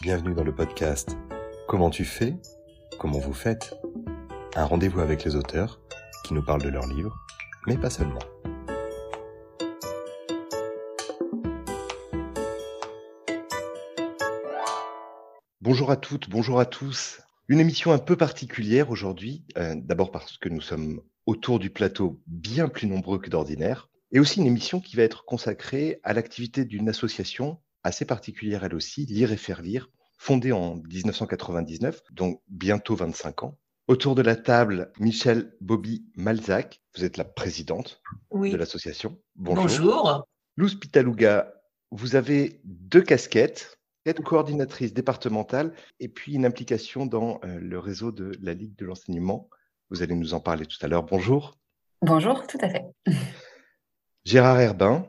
Bienvenue dans le podcast « Comment tu fais ? Comment vous faites ?» Un rendez-vous avec les auteurs qui nous parlent de leurs livres, mais pas seulement. Bonjour à toutes, bonjour à tous. Une émission un peu particulière aujourd'hui, d'abord parce que nous sommes autour du plateau bien plus nombreux que d'ordinaire, et aussi une émission qui va être consacrée à l'activité d'une association assez particulière elle aussi, Lire et faire lire, fondée en 1999, donc bientôt 25 ans. Autour de la table, Michèle Bobby-Malzac, vous êtes la présidente de l'association. Bonjour. Bonjour. Luz Pitaluga, vous avez deux casquettes. Être coordinatrice départementale et puis une implication dans le réseau de la Ligue de l'enseignement. Vous allez nous en parler tout à l'heure. Bonjour. Bonjour, tout à fait. Gérard Herbin.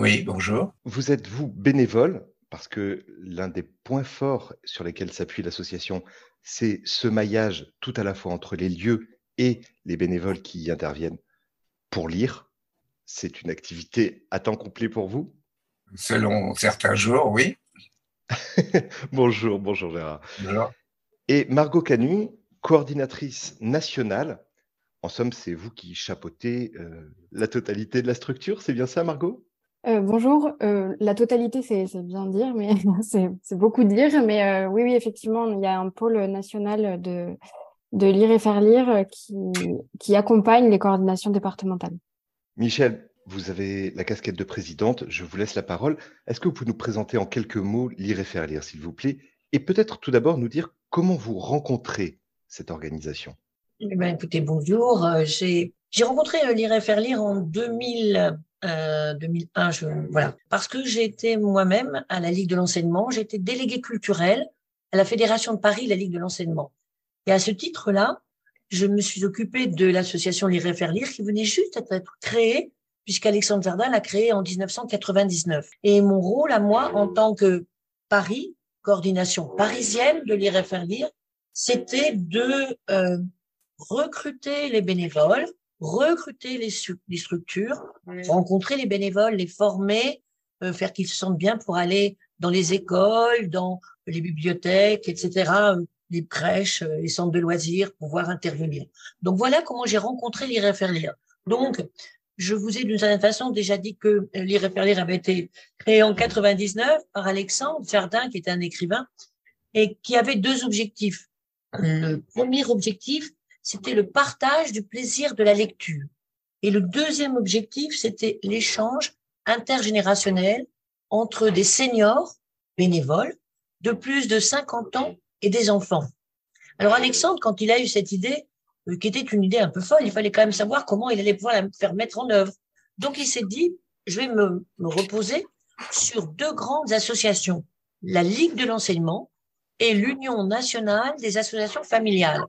Oui, bonjour. Vous êtes, vous, bénévole, parce que l'un des points forts sur lesquels s'appuie l'association, c'est ce maillage tout à la fois entre les lieux et les bénévoles qui y interviennent pour lire. C'est une activité à temps complet pour vous ? Selon certains jours, oui. Bonjour Gérard. Bonjour. Et Margot Canu, coordinatrice nationale. En somme, c'est vous qui chapeautez la totalité de la structure, c'est bien ça Margot ? Bonjour, la totalité c'est bien dire, mais c'est beaucoup dire, mais oui, effectivement, il y a un pôle national de lire et faire lire qui accompagne les coordinations départementales. Michèle, vous avez la casquette de présidente, je vous laisse la parole. Est-ce que vous pouvez nous présenter en quelques mots Lire et faire lire, s'il vous plaît, et peut-être tout d'abord nous dire comment vous rencontrez cette organisation ? Eh bien, écoutez, bonjour. J'ai rencontré Lire et faire lire en 2001, parce que j'étais moi-même à la Ligue de l'enseignement, j'étais déléguée culturelle à la Fédération de Paris, la Ligue de l'enseignement. Et à ce titre-là, je me suis occupée de l'association Lire et faire lire qui venait juste d'être créée puisqu'Alexandre Jardin l'a créé en 1999. Et mon rôle à moi, en tant que Paris, coordination parisienne de Lire et faire lire, c'était de recruter les bénévoles, recruter les structures, rencontrer les bénévoles, les former, faire qu'ils se sentent bien pour aller dans les écoles, dans les bibliothèques, etc., les crèches, les centres de loisirs, pouvoir intervenir. Donc, voilà comment j'ai rencontré Lire et faire lire. Donc, je vous ai d'une certaine façon déjà dit que Lire et faire lire avait été créé en 1999 par Alexandre Jardin, qui était un écrivain, et qui avait deux objectifs. Le premier objectif, c'était le partage du plaisir de la lecture. Et le deuxième objectif, c'était l'échange intergénérationnel entre des seniors bénévoles de plus de 50 ans et des enfants. Alors Alexandre, quand il a eu cette idée, qui était une idée un peu folle, il fallait quand même savoir comment il allait pouvoir la faire mettre en œuvre. Donc, il s'est dit, je vais me reposer sur deux grandes associations, la Ligue de l'enseignement et l'Union nationale des associations familiales.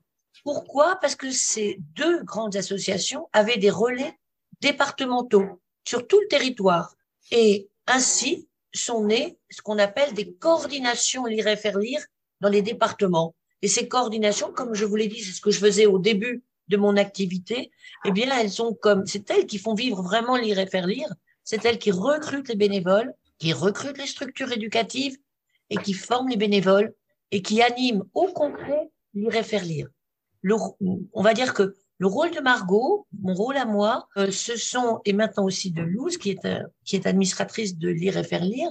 Pourquoi ? Parce que ces deux grandes associations avaient des relais départementaux sur tout le territoire. Et ainsi sont nées ce qu'on appelle des coordinations Lire et faire lire dans les départements. Et ces coordinations, comme je vous l'ai dit, c'est ce que je faisais au début de mon activité, eh bien, c'est elles qui font vivre vraiment Lire et faire lire, c'est elles qui recrutent les bénévoles, qui recrutent les structures éducatives et qui forment les bénévoles et qui animent au concret Lire et faire lire. On va dire que le rôle de Margot, mon rôle à moi, et maintenant aussi de Luz, qui est administratrice de Lire et faire lire,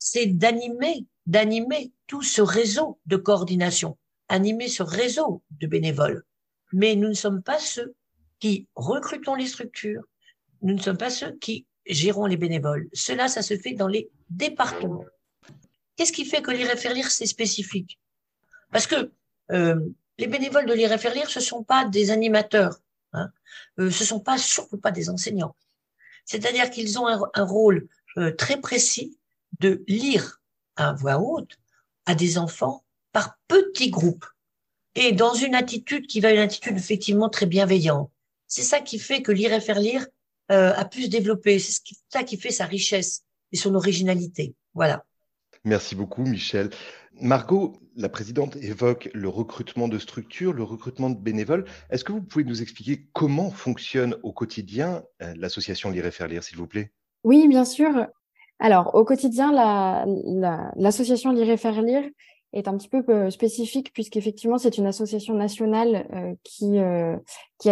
c'est d'animer tout ce réseau de coordination. Animer ce réseau de bénévoles. Mais nous ne sommes pas ceux qui recrutons les structures, nous ne sommes pas ceux qui gérons les bénévoles. Cela, ça se fait dans les départements. Qu'est-ce qui fait que Lire et faire lire, c'est spécifique ? Parce que les bénévoles de Lire et faire lire, ce ne sont pas des animateurs, hein. Ce ne sont pas surtout pas des enseignants. C'est-à-dire qu'ils ont un rôle très précis de lire à voix haute à des enfants, par petits groupes et dans une attitude qui va une attitude effectivement très bienveillante. C'est ça qui fait que Lire et faire lire a pu se développer. C'est ça qui fait sa richesse et son originalité. Voilà. Merci beaucoup, Michèle. Margot, la présidente, évoque le recrutement de structures, le recrutement de bénévoles. Est-ce que vous pouvez nous expliquer comment fonctionne au quotidien l'association Lire et faire lire, s'il vous plaît ? Oui, bien sûr. Alors, au quotidien, l'association Lire et faire lire est un petit peu spécifique puisqu'effectivement, c'est une association nationale qui a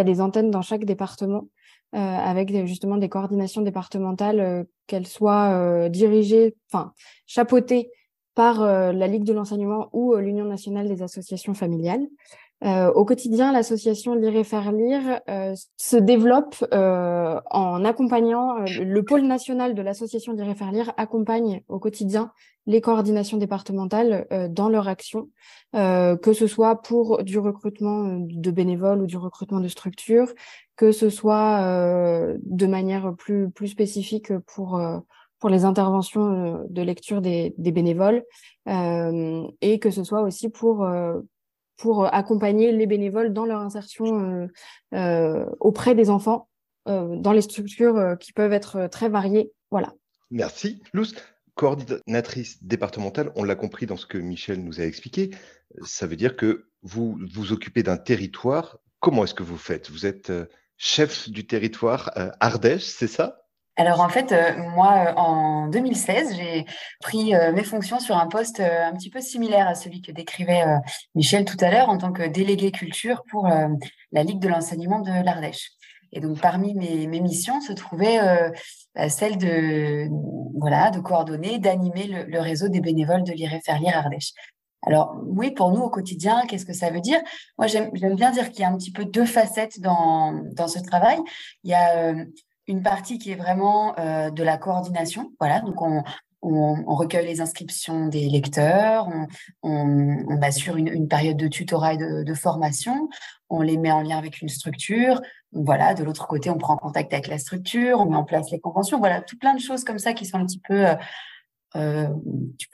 des antennes dans chaque département avec justement des coordinations départementales, qu'elles soient dirigées, enfin chapeautées par la Ligue de l'enseignement ou l'Union nationale des associations familiales. Au quotidien, l'association Lire et faire lire se développe en accompagnant, le pôle national de l'association Lire et faire lire accompagne au quotidien les coordinations départementales dans leur action, que ce soit pour du recrutement de bénévoles ou du recrutement de structures, que ce soit de manière plus spécifique pour les interventions de lecture des bénévoles, et que ce soit aussi pour accompagner les bénévoles dans leur insertion auprès des enfants, dans les structures qui peuvent être très variées. Voilà. Merci. Luce, coordinatrice départementale, on l'a compris dans ce que Michel nous a expliqué, ça veut dire que vous vous occupez d'un territoire. Comment est-ce que vous faites ? Vous êtes chef du territoire Ardèche, c'est ça ? Alors en fait, moi, en 2016, j'ai pris mes fonctions sur un poste un petit peu similaire à celui que décrivait Michel tout à l'heure en tant que délégué culture pour la Ligue de l'enseignement de l'Ardèche. Et donc parmi mes missions se trouvait celle de coordonner, d'animer le réseau des bénévoles de Lire et faire lire Ardèche. Alors oui, pour nous au quotidien, qu'est-ce que ça veut dire ? Moi, j'aime bien dire qu'il y a un petit peu deux facettes dans ce travail. Il y a une partie qui est vraiment de la coordination. Voilà, donc on recueille les inscriptions des lecteurs, on assure une période de tutorat et de formation, on les met en lien avec une structure. Voilà, de l'autre côté, on prend contact avec la structure, on met en place les conventions. Voilà, tout plein de choses comme ça qui sont un petit peu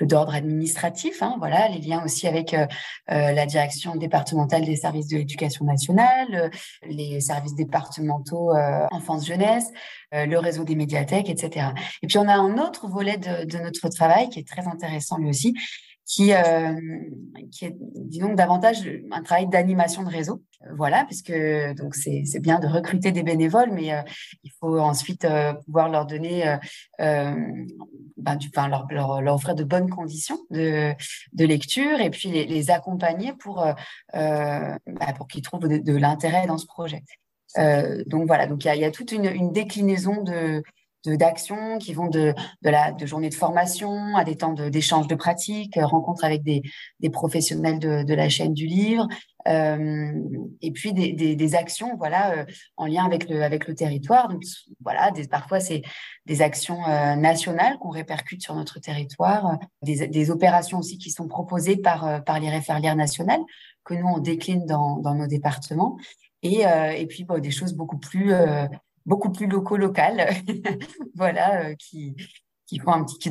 d'ordre administratif, hein, voilà, les liens aussi avec la direction départementale des services de l'éducation nationale, les services départementaux enfance-jeunesse, le réseau des médiathèques, etc. Et puis, on a un autre volet de notre travail qui est très intéressant lui aussi, qui est, disons, davantage un travail d'animation de réseau. Voilà, puisque donc c'est bien de recruter des bénévoles, mais il faut ensuite pouvoir leur donner, leur offrir de bonnes conditions de lecture et puis les accompagner pour qu'ils trouvent de l'intérêt dans ce projet. Donc voilà, donc il y a toute une déclinaison d'actions qui vont de journées de formation à des temps d'échange de pratiques, rencontres avec des professionnels de la chaîne du livre, et puis des actions, voilà, en lien avec le territoire. Donc voilà, parfois c'est des actions nationales qu'on répercute sur notre territoire, des opérations aussi qui sont proposées par Lire et faire lire nationales que nous on décline dans nos départements, et puis des choses beaucoup plus locales, voilà, qui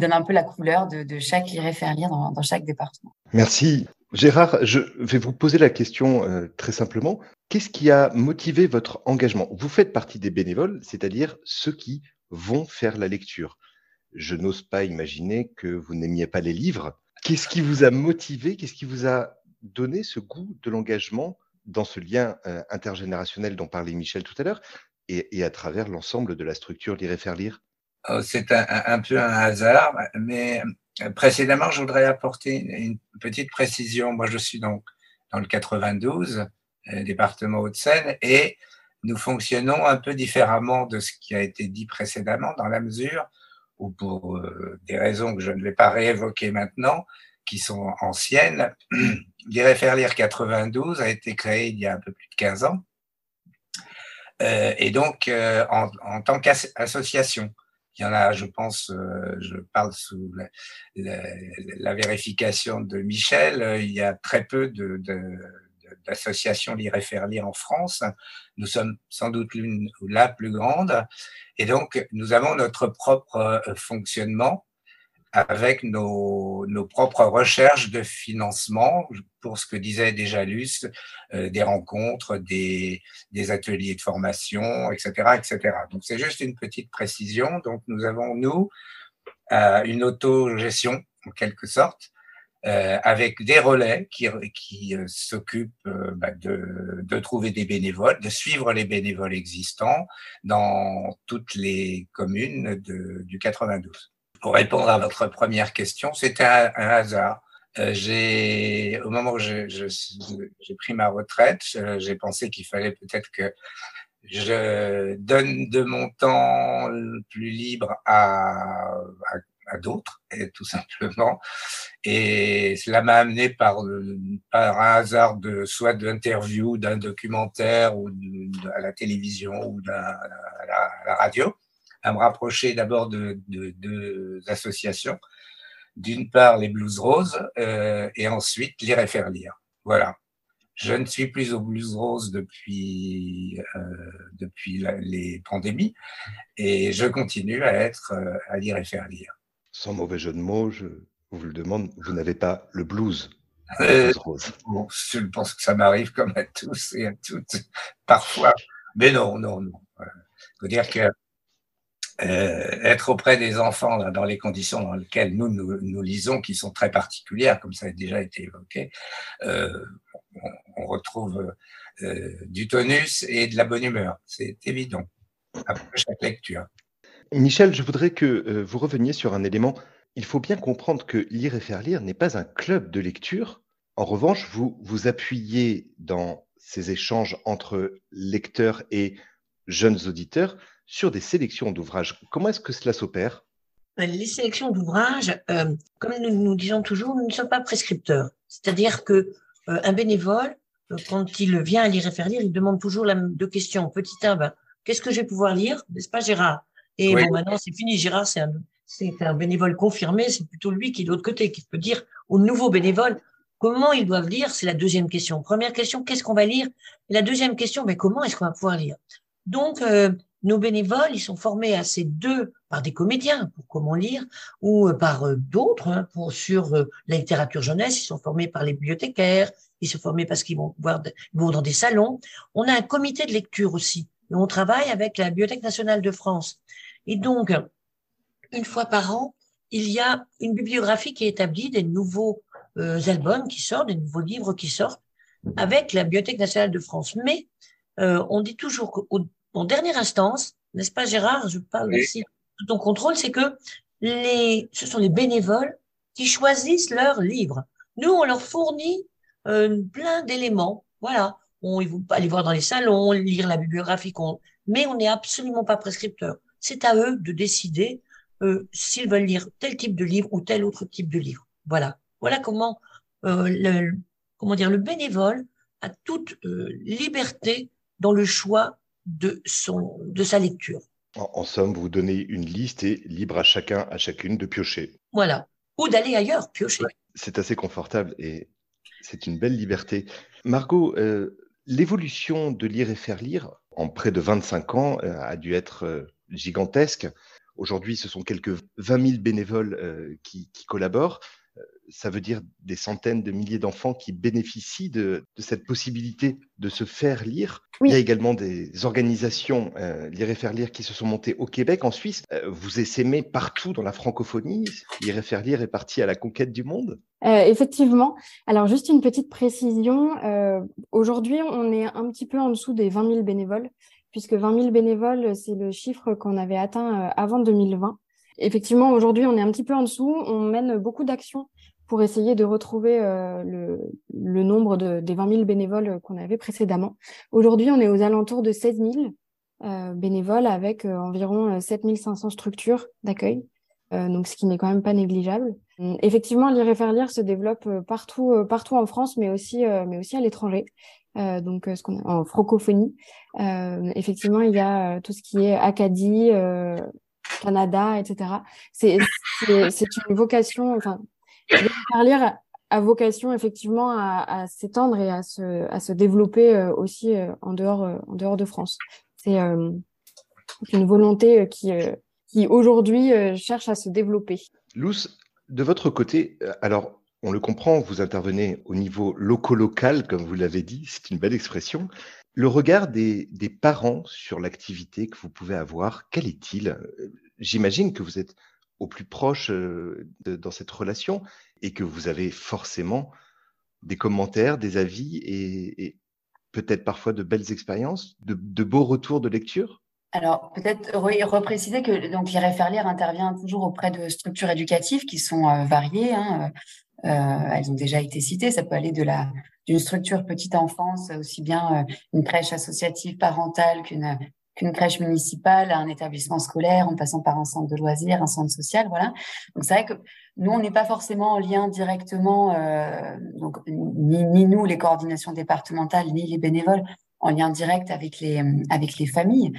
donnent un peu la couleur de chaque Lire et faire lire dans chaque département. Merci. Gérard, je vais vous poser la question très simplement. Qu'est-ce qui a motivé votre engagement ? Vous faites partie des bénévoles, c'est-à-dire ceux qui vont faire la lecture. Je n'ose pas imaginer que vous n'aimiez pas les livres. Qu'est-ce qui vous a motivé ? Qu'est-ce qui vous a donné ce goût de l'engagement dans ce lien intergénérationnel dont parlait Michel tout à l'heure ? Et à travers l'ensemble de la structure Lire et faire lire ? C'est un peu un hasard, mais précédemment, je voudrais apporter une petite précision. Moi, je suis donc dans le 92, département Hauts-de-Seine, et nous fonctionnons un peu différemment de ce qui a été dit précédemment, dans la mesure où, pour des raisons que je ne vais pas réévoquer maintenant, qui sont anciennes, Lire et faire lire 92 a été créé il y a un peu plus de 15 ans, et donc, en tant qu'association, il y en a, je pense, je parle sous la vérification de Michel, il y a très peu d'associations Lire et faire lire en France. Nous sommes sans doute l'une ou la plus grande, et donc nous avons notre propre fonctionnement avec nos propres recherches de financement, pour ce que disait déjà Luce, des rencontres, des ateliers de formation, etc., etc. Donc, c'est juste une petite précision. Donc, nous avons, une autogestion, en quelque sorte, avec des relais qui s'occupent de trouver des bénévoles, de suivre les bénévoles existants dans toutes les communes du 92. Pour répondre à votre première question, c'était un hasard. Au moment où j'ai pris ma retraite, j'ai pensé qu'il fallait peut-être que je donne de mon temps plus libre à d'autres, tout simplement. Et cela m'a amené par un hasard soit d'interview, d'un documentaire, ou à la télévision, ou à la radio, à me rapprocher d'abord de associations. D'une part, les Blues Roses, et ensuite, Lire et faire lire. Voilà. Je ne suis plus aux Blues Roses depuis les pandémies, et je continue à être à Lire et faire lire. Sans mauvais jeu de mots, je vous le demande, vous n'avez pas le blues, les Blues Roses. Bon, je pense que ça m'arrive comme à tous et à toutes, parfois. Mais non, non, non. Il faut dire que être auprès des enfants là, dans les conditions dans lesquelles nous lisons, qui sont très particulières, comme ça a déjà été évoqué, on retrouve du tonus et de la bonne humeur, c'est évident, après chaque lecture. Michel, je voudrais que vous reveniez sur un élément. Il faut bien comprendre que Lire et faire lire n'est pas un club de lecture. En revanche, vous vous appuyez dans ces échanges entre lecteurs et jeunes auditeurs sur des sélections d'ouvrages. Comment est-ce que cela s'opère? Les sélections d'ouvrages, comme nous disons toujours, nous ne sommes pas prescripteurs. C'est-à-dire qu'un bénévole, quand il vient à Lire et faire lire, il demande toujours deux questions. Petit 1, qu'est-ce que je vais pouvoir lire? N'est-ce pas, Gérard? Et oui. Bon, maintenant, c'est fini. Gérard, c'est un bénévole confirmé. C'est plutôt lui qui est de l'autre côté, qui peut dire aux nouveaux bénévoles comment ils doivent lire. C'est la deuxième question. Première question, qu'est-ce qu'on va lire? Et la deuxième question, comment est-ce qu'on va pouvoir lire? Donc, nos bénévoles, ils sont formés à ces deux, par des comédiens pour comment lire, ou par d'autres sur la littérature jeunesse. Ils sont formés par les bibliothécaires, ils sont formés parce qu'ils vont dans des salons. On a un comité de lecture aussi, et on travaille avec la Bibliothèque nationale de France. Et donc, une fois par an, il y a une bibliographie qui est établie, des nouveaux albums qui sortent, des nouveaux livres qui sortent, avec la Bibliothèque nationale de France. Mais on dit toujours qu'en dernière instance, n'est-ce pas Gérard, je parle aussi de ton contrôle, c'est que ce sont les bénévoles qui choisissent leurs livres. Nous, on leur fournit plein d'éléments. Voilà, ils vont aller voir dans les salons, lire la bibliographie, mais on n'est absolument pas prescripteur. C'est à eux de décider s'ils veulent lire tel type de livre ou tel autre type de livre. Voilà, voilà comment le bénévole a toute liberté dans le choix de sa lecture. En somme, vous donnez une liste et libre à chacun, à chacune de piocher. Voilà, ou d'aller ailleurs piocher. C'est assez confortable et c'est une belle liberté. Margot, l'évolution de Lire et faire lire en près de 25 ans a dû être gigantesque. Aujourd'hui, ce sont quelques 20 000 bénévoles qui collaborent. Ça veut dire des centaines de milliers d'enfants qui bénéficient de cette possibilité de se faire lire. Oui. Il y a également des organisations Lire et faire lire qui se sont montées au Québec, en Suisse. Vous essaimez partout dans la francophonie. Lire et faire lire est parti à la conquête du monde. Effectivement. Alors, juste une petite précision. Aujourd'hui, on est un petit peu en dessous des 20 000 bénévoles, puisque 20 000 bénévoles, c'est le chiffre qu'on avait atteint avant 2020. Effectivement, aujourd'hui, on est un petit peu en dessous. On mène beaucoup d'actions pour essayer de retrouver le nombre des 20 000 bénévoles qu'on avait précédemment. Aujourd'hui, on est aux alentours de 16 000 bénévoles avec environ 7 500 structures d'accueil, donc ce qui n'est quand même pas négligeable. Effectivement, Lire et faire lire se développe partout en France, mais aussi à l'étranger. Donc, ce qu'on a en francophonie. Effectivement, il y a tout ce qui est Acadie, Canada, etc. C'est une vocation, enfin, Lire et faire lire a vocation effectivement à s'étendre et à se développer aussi en dehors de France. C'est une volonté qui aujourd'hui cherche à se développer. Luce, de votre côté, alors on le comprend, vous intervenez au niveau loco-local, comme vous l'avez dit, c'est une belle expression. Le regard des parents sur l'activité que vous pouvez avoir, quel est-il? J'imagine que vous êtes au plus proche dans cette relation et que vous avez forcément des commentaires, des avis et peut-être parfois de belles expériences, de beaux retours de lecture. Alors, peut-être repréciser que donc Lire et faire lire intervient toujours auprès de structures éducatives qui sont variées, Elles ont déjà été citées. Ça peut aller d'une structure petite enfance, aussi bien une crèche associative parentale qu'une crèche municipale, à un établissement scolaire, en passant par un centre de loisirs, un centre social, voilà. Donc c'est vrai que nous, on n'est pas forcément en lien directement, donc ni nous, les coordinations départementales, ni les bénévoles, en lien direct avec les familles.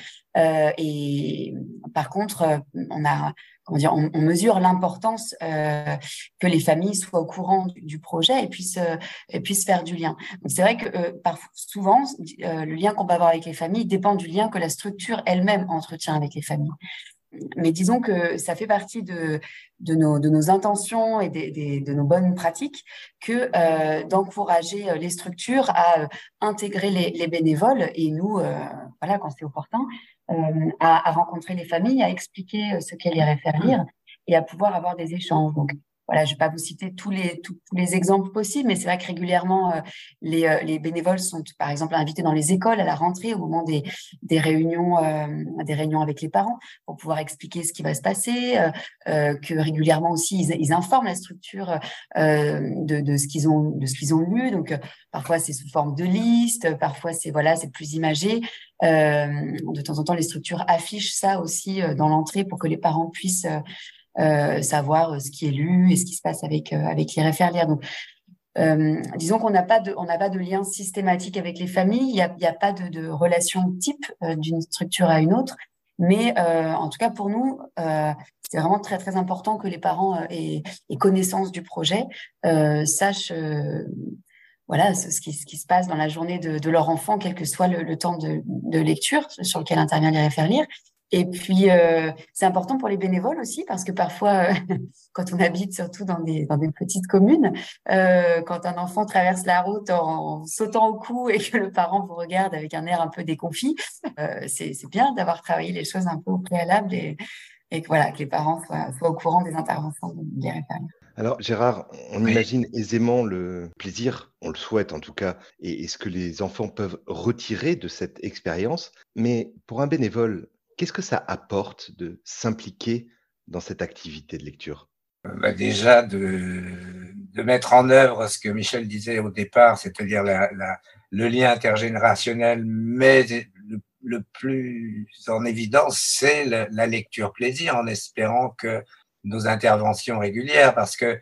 Et par contre, on mesure l'importance que les familles soient au courant du projet et puissent faire du lien. Donc c'est vrai que souvent, le lien qu'on peut avoir avec les familles dépend du lien que la structure elle-même entretient avec les familles. Mais disons que ça fait partie de nos intentions et de nos bonnes pratiques que d'encourager les structures à intégrer les bénévoles et nous, voilà, quand c'est opportun, à rencontrer les familles, à expliquer ce qu'est Lire et faire lire et à pouvoir avoir des échanges. Donc, voilà, je ne vais pas vous citer tous les exemples possibles, mais c'est vrai que régulièrement, les bénévoles sont, par exemple, invités dans les écoles à la rentrée au moment des réunions avec les parents pour pouvoir expliquer ce qui va se passer, que régulièrement aussi, ils informent la structure de ce qu'ils ont lu. Donc, parfois, c'est sous forme de liste, parfois, c'est plus imagé. De temps en temps, les structures affichent ça aussi dans l'entrée pour que les parents puissent... savoir ce qui est lu et ce qui se passe avec Lire et faire lire. Donc, disons qu'on n'a pas de lien systématique avec les familles. Il n'y a pas de relation type d'une structure à une autre. Mais en tout cas, pour nous, c'est vraiment très, très important que les parents aient connaissance du projet, sachent voilà, ce qui se passe dans la journée de leur enfant, quel que soit le temps de lecture sur lequel intervient Lire et faire lire. Et puis, c'est important pour les bénévoles aussi, parce que parfois, quand on habite surtout dans des petites communes, quand un enfant traverse la route en sautant au cou et que le parent vous regarde avec un air un peu déconfit, c'est bien d'avoir travaillé les choses un peu au préalable et que, voilà, que les parents soient au courant des interventions de Lire et faire lire. Alors Gérard, on imagine aisément le plaisir, on le souhaite en tout cas, et ce que les enfants peuvent retirer de cette expérience, mais pour un bénévole, qu'est-ce que ça apporte de s'impliquer dans cette activité de lecture ? Déjà, de mettre en œuvre ce que Michel disait au départ, c'est-à-dire le lien intergénérationnel, mais le plus en évidence, c'est la lecture plaisir, en espérant que nos interventions régulières, parce que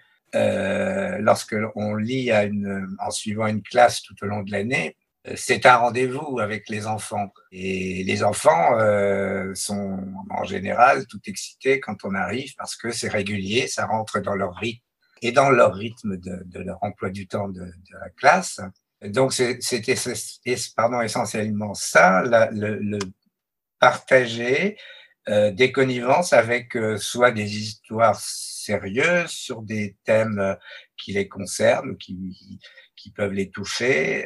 lorsque on lit en suivant une classe tout au long de l'année, c'est un rendez-vous avec les enfants. Et les enfants sont en général tout excités quand on arrive parce que c'est régulier, ça rentre dans leur rythme et dans leur rythme de leur emploi du temps de la classe. Donc, c'est essentiellement ça, le partager des connivences avec soit des histoires sérieuses sur des thèmes qui les concernent, qui peuvent les toucher,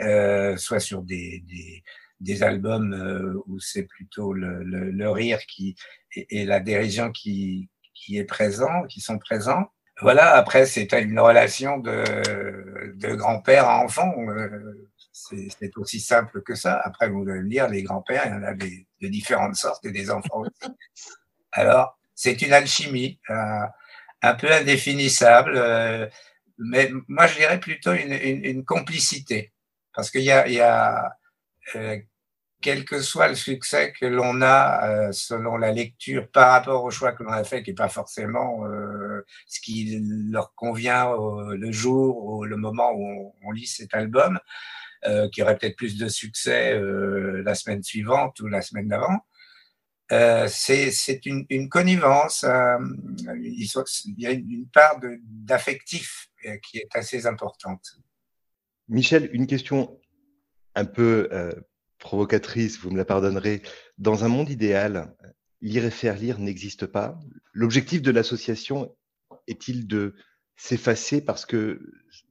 soit sur des albums où c'est plutôt le rire et la dérision qui sont présents. Voilà, après, c'est une relation de grand-père à enfant. C'est aussi simple que ça. Après, vous allez me dire, les grands-pères, il y en a de différentes sortes et des enfants aussi. Alors, c'est une alchimie un peu indéfinissable, mais moi, je dirais plutôt une complicité, parce qu'il y a quel que soit le succès que l'on a selon la lecture par rapport au choix que l'on a fait, qui n'est pas forcément ce qui leur convient le jour ou le moment où on lit cet album, qui aurait peut-être plus de succès la semaine suivante ou la semaine d'avant. C'est une connivence, il y a une part d'affectif qui est assez importante. Michel, une question un peu provocatrice, vous me la pardonnerez. Dans un monde idéal, Lire et faire lire n'existe pas. L'objectif de l'association est-il de s'effacer parce que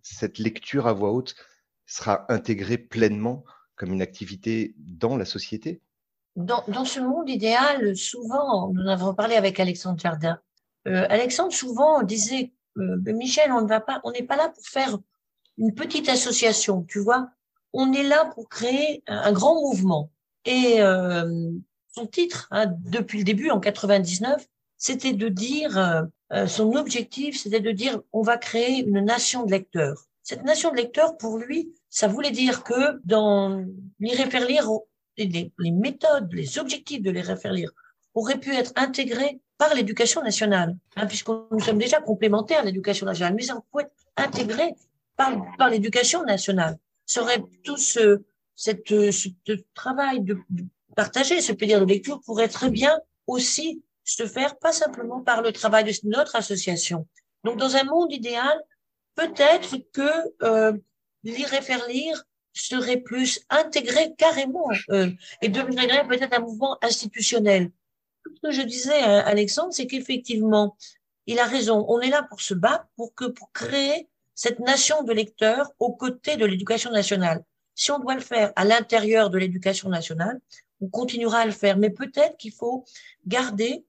cette lecture à voix haute sera intégrée pleinement comme une activité dans la société ? Dans ce monde idéal, souvent, nous en avons parlé avec Alexandre Jardin. Alexandre, souvent, on disait, Michel, on n'est pas là pour faire une petite association, tu vois. On est là pour créer un grand mouvement. Et son titre, depuis le début, en 99, c'était de dire son objectif, c'était de dire on va créer une nation de lecteurs. Cette nation de lecteurs, pour lui, ça voulait dire que dans Lire et faire lire, les méthodes, les objectifs de Lire et faire lire auraient pu être intégrés par l'éducation nationale, hein, puisque nous sommes déjà complémentaires à l'éducation nationale, mais ça pourrait être intégré par l'éducation nationale. Ça aurait tout ce travail de partager, ce plaisir de lecture pourrait très bien aussi se faire, pas simplement par le travail de notre association. Donc, dans un monde idéal, peut-être que Lire et faire lire serait plus intégré carrément et deviendrait peut-être un mouvement institutionnel. Ce que je disais à Alexandre, c'est qu'effectivement, il a raison, on est là pour se battre, pour créer cette nation de lecteurs aux côtés de l'éducation nationale. Si on doit le faire à l'intérieur de l'éducation nationale, on continuera à le faire, mais peut-être qu'il faut garder,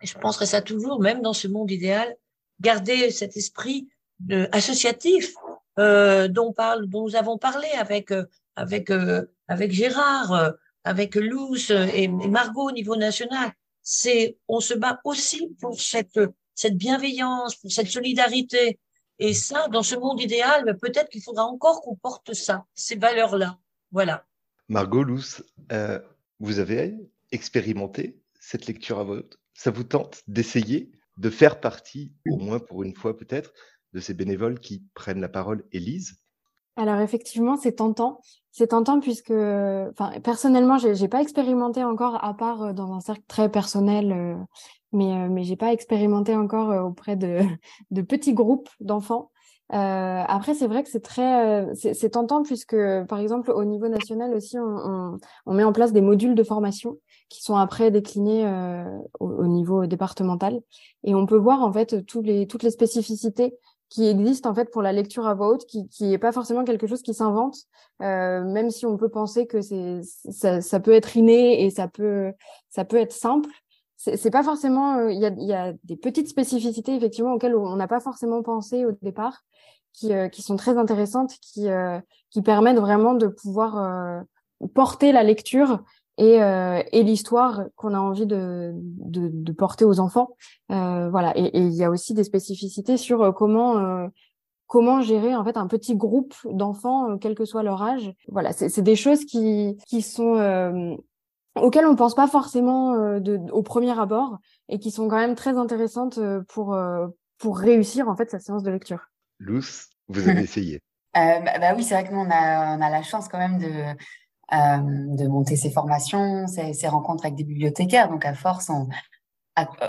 et je penserai ça toujours, même dans ce monde idéal, garder cet esprit associatif dont nous avons parlé avec Gérard, avec Luce et Margot au niveau national. On se bat aussi pour cette bienveillance, pour cette solidarité. Et ça, dans ce monde idéal, peut-être qu'il faudra encore qu'on porte ça, ces valeurs-là. Voilà. Margot, Luce, vous avez expérimenté cette lecture à voix haute. Ça vous tente d'essayer de faire partie, au moins pour une fois peut-être, de ces bénévoles qui prennent la parole et lisent? Alors effectivement, c'est tentant. C'est tentant puisque, personnellement, j'ai pas expérimenté encore, à part dans un cercle très personnel, mais j'ai pas expérimenté encore auprès de petits groupes d'enfants. Après, c'est vrai que c'est tentant puisque, par exemple, au niveau national aussi, on met en place des modules de formation qui sont après déclinés au niveau départemental, et on peut voir en fait toutes les spécificités qui existe en fait pour la lecture à voix haute, qui est pas forcément quelque chose qui s'invente, même si on peut penser que ça peut être inné et ça peut être simple. C'est pas forcément, il y a des petites spécificités effectivement auxquelles on n'a pas forcément pensé au départ, qui sont très intéressantes, qui permettent vraiment de pouvoir porter la lecture et l'histoire qu'on a envie de porter aux enfants, voilà. Et il y a aussi des spécificités sur comment gérer en fait un petit groupe d'enfants, quel que soit leur âge. Voilà, c'est des choses qui sont auxquelles on pense pas forcément au premier abord, et qui sont quand même très intéressantes pour réussir en fait sa séance de lecture. Luce, vous avez essayé? Oui, c'est vrai que nous, on a la chance quand même de monter ses formations, ses rencontres avec des bibliothécaires. Donc, à force,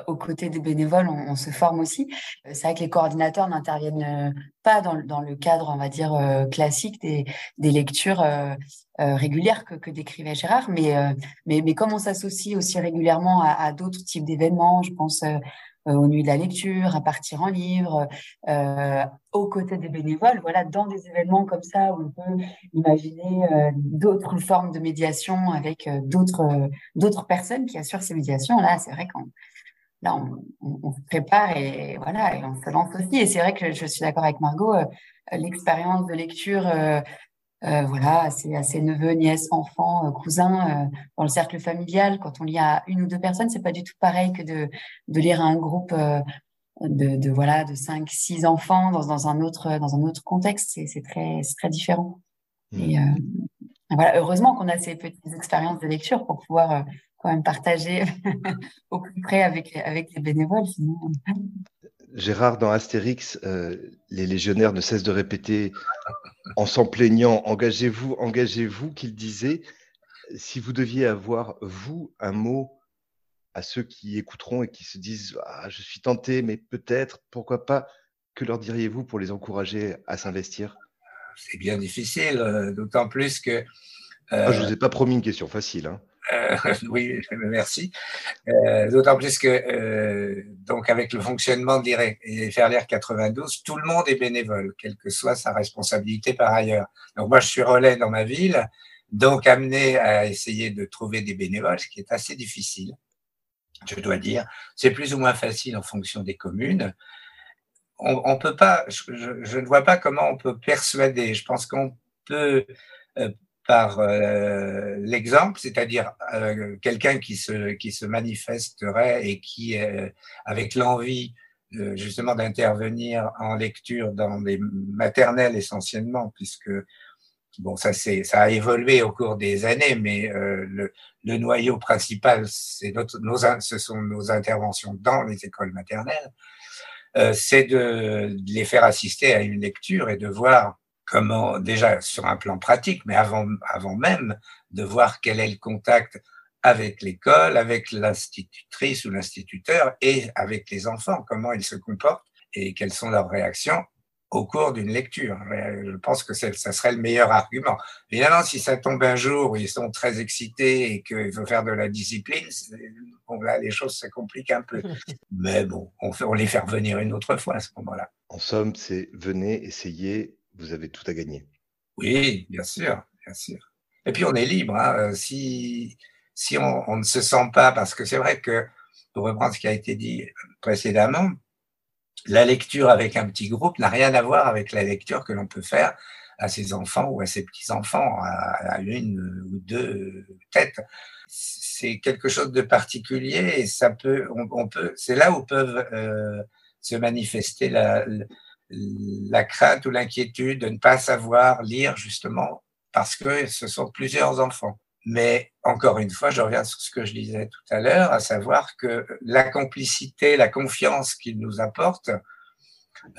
aux côtés des bénévoles, on se forme aussi. C'est vrai que les coordinateurs n'interviennent pas dans le cadre, on va dire, classique des lectures régulières que décrivait Gérard. Mais comme on s'associe aussi régulièrement à d'autres types d'événements, je pense aux nuits de la lecture, à partir en livre, aux côtés des bénévoles, voilà, dans des événements comme ça où on peut imaginer d'autres formes de médiation avec d'autres personnes qui assurent ces médiations. Là, c'est vrai qu'on se prépare et voilà, et on se lance aussi. Et c'est vrai que je suis d'accord avec Margot, l'expérience de lecture, voilà, c'est à ses neveux, nièces, enfants, cousins, dans le cercle familial, quand on lit à une ou deux personnes, c'est pas du tout pareil que de lire à un groupe de 5-6 enfants dans un autre contexte. C'est très différent. Et voilà, heureusement qu'on a ces petites expériences de lecture pour pouvoir quand même partager au plus près avec les bénévoles. Sinon... Gérard, dans Astérix, les légionnaires ne cessent de répéter en s'en plaignant « Engagez-vous, engagez-vous » qu'il disait. Si vous deviez avoir, vous, un mot à ceux qui écouteront et qui se disent « Je suis tenté, mais peut-être, pourquoi pas », que leur diriez-vous pour les encourager à s'investir? C'est bien difficile, d'autant plus que… je ne vous ai pas promis une question facile, hein. Oui, merci. D'autant plus que, donc, avec le fonctionnement de Lire et faire lire 92, tout le monde est bénévole, quelle que soit sa responsabilité par ailleurs. Donc, moi, je suis relais dans ma ville, donc amené à essayer de trouver des bénévoles, ce qui est assez difficile, je dois dire. C'est plus ou moins facile en fonction des communes. On peut pas, je ne vois pas comment on peut persuader. Je pense qu'on peut par l'exemple, c'est-à-dire quelqu'un qui se manifesterait et qui, avec l'envie justement d'intervenir en lecture dans les maternelles essentiellement, puisque bon, ça a évolué au cours des années, mais le noyau principal, ce sont nos interventions dans les écoles maternelles. C'est de les faire assister à une lecture et de voir comment, déjà sur un plan pratique, mais avant même, de voir quel est le contact avec l'école, avec l'institutrice ou l'instituteur et avec les enfants, comment ils se comportent et quelles sont leurs réactions au cours d'une lecture. Je pense que ça serait le meilleur argument. Évidemment, si ça tombe un jour où ils sont très excités et qu'il faut faire de la discipline, bon, là, les choses se compliquent un peu. Mais bon, on les fait revenir une autre fois à ce moment-là. En somme, c'est venez, essayez, vous avez tout à gagner. Oui, bien sûr, bien sûr. Et puis, on est libre. Hein, si on ne se sent pas, parce que c'est vrai que, pour reprendre ce qui a été dit précédemment, la lecture avec un petit groupe n'a rien à voir avec la lecture que l'on peut faire à ses enfants ou à ses petits-enfants, à une ou deux têtes. C'est quelque chose de particulier et c'est là où peuvent se manifester la crainte ou l'inquiétude de ne pas savoir lire, justement, parce que ce sont plusieurs enfants. Mais encore une fois, je reviens sur ce que je disais tout à l'heure, à savoir que la complicité, la confiance qu'il nous apporte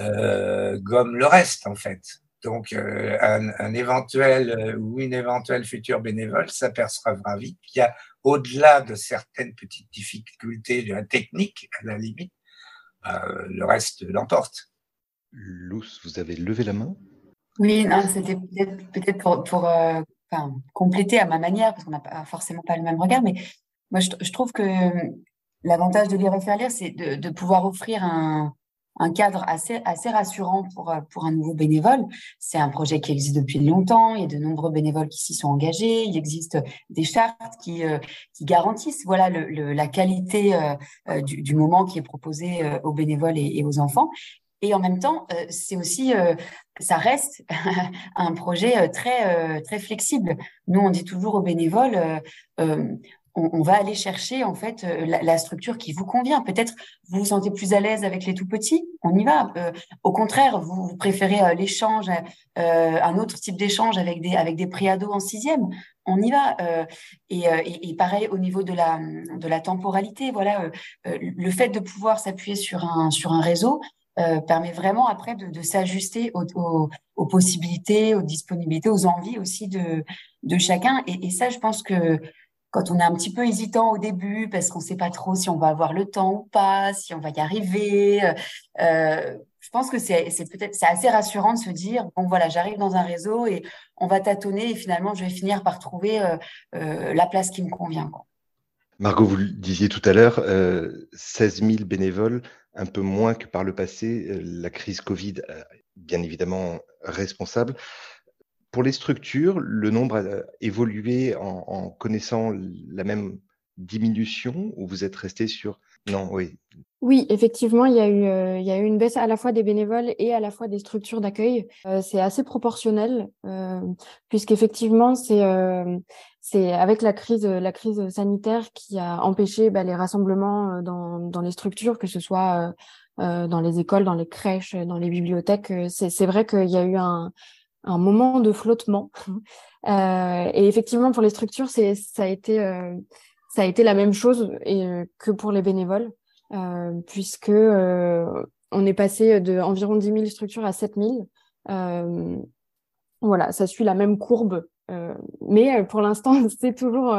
gomme le reste, en fait. Donc, un éventuel ou une éventuelle future bénévole s'apercevra vite qu'il y a, au-delà de certaines petites difficultés de la technique, à la limite, le reste l'emporte. Luce, vous avez levé la main? Oui, c'était peut-être pour enfin, compléter à ma manière, parce qu'on n'a forcément pas le même regard, mais moi je trouve que l'avantage de lire et faire lire, c'est de pouvoir offrir un cadre assez rassurant pour un nouveau bénévole. C'est un projet qui existe depuis longtemps, il y a de nombreux bénévoles qui s'y sont engagés, il existe des chartes qui garantissent voilà, la qualité du moment qui est proposé aux bénévoles et aux enfants. Et en même temps, c'est aussi, ça reste un projet très, très flexible. Nous, on dit toujours aux bénévoles, on va aller chercher en fait la structure qui vous convient. Peut-être vous vous sentez plus à l'aise avec les tout-petits, on y va. Au contraire, vous préférez l'échange, un autre type d'échange avec des préados en sixième. On y va. Et pareil au niveau de la temporalité. Voilà, le fait de pouvoir s'appuyer sur un réseau. Permet vraiment après de s'ajuster aux possibilités, aux disponibilités, aux envies aussi de chacun. Et ça, je pense que quand on est un petit peu hésitant au début, parce qu'on ne sait pas trop si on va avoir le temps ou pas, si on va y arriver, je pense que c'est assez rassurant de se dire bon voilà, j'arrive dans un réseau et on va tâtonner et finalement je vais finir par trouver la place qui me convient, quoi. Margot, vous le disiez tout à l'heure, 16 000 bénévoles, un peu moins que par le passé. La crise Covid, bien évidemment, responsable. Pour les structures, le nombre a évolué en connaissant la même diminution ou vous êtes resté sur… Non, oui. Oui, effectivement, il y a eu une baisse à la fois des bénévoles et à la fois des structures d'accueil. C'est assez proportionnel puisqu'effectivement, c'est avec la crise sanitaire qui a empêché les rassemblements dans les structures, que ce soit dans les écoles, dans les crèches, dans les bibliothèques. C'est vrai qu'il y a eu un moment de flottement. Et effectivement, pour les structures, ça a été la même chose que pour les bénévoles, puisque on est passé d'environ 10 000 structures à 7 000. Voilà, ça suit la même courbe, mais pour l'instant, c'est toujours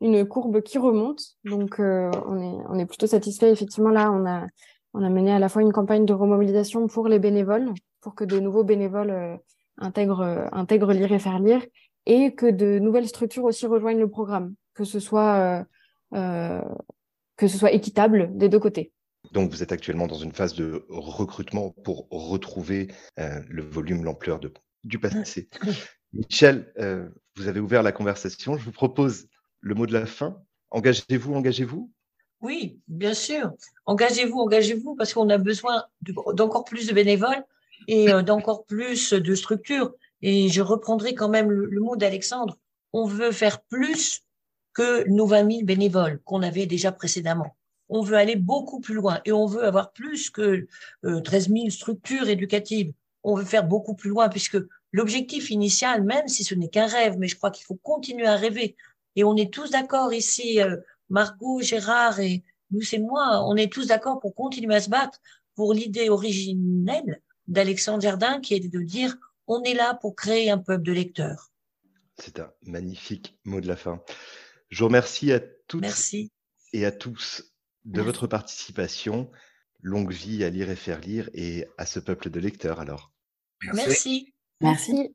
une courbe qui remonte. Donc, on est plutôt satisfait. Effectivement, là, on a mené à la fois une campagne de remobilisation pour les bénévoles, pour que de nouveaux bénévoles intègrent Lire et faire lire, et que de nouvelles structures aussi rejoignent le programme, que ce soit équitable des deux côtés. Donc, vous êtes actuellement dans une phase de recrutement pour retrouver le volume, l'ampleur du passé. Michel, vous avez ouvert la conversation. Je vous propose le mot de la fin. Engagez-vous, engagez-vous. Oui, bien sûr. Engagez-vous, engagez-vous, parce qu'on a besoin d'encore plus de bénévoles et d'encore plus de structures. Et je reprendrai quand même le mot d'Alexandre. On veut faire plus que nos 20 000 bénévoles qu'on avait déjà précédemment. on veut aller beaucoup plus loin et on veut avoir plus que 13 000 structures éducatives. On veut faire beaucoup plus loin puisque l'objectif initial, même si ce n'est qu'un rêve, mais je crois qu'il faut continuer à rêver. Et on est tous d'accord ici, Margot, Gérard et nous et moi, on est tous d'accord pour continuer à se battre pour l'idée originelle d'Alexandre Jardin qui est de dire « on est là pour créer un peuple de lecteurs ». C'est un magnifique mot de la fin. Je vous remercie à toutes et à tous de votre participation. Longue vie à Lire et faire lire et à ce peuple de lecteurs alors. Merci. Merci.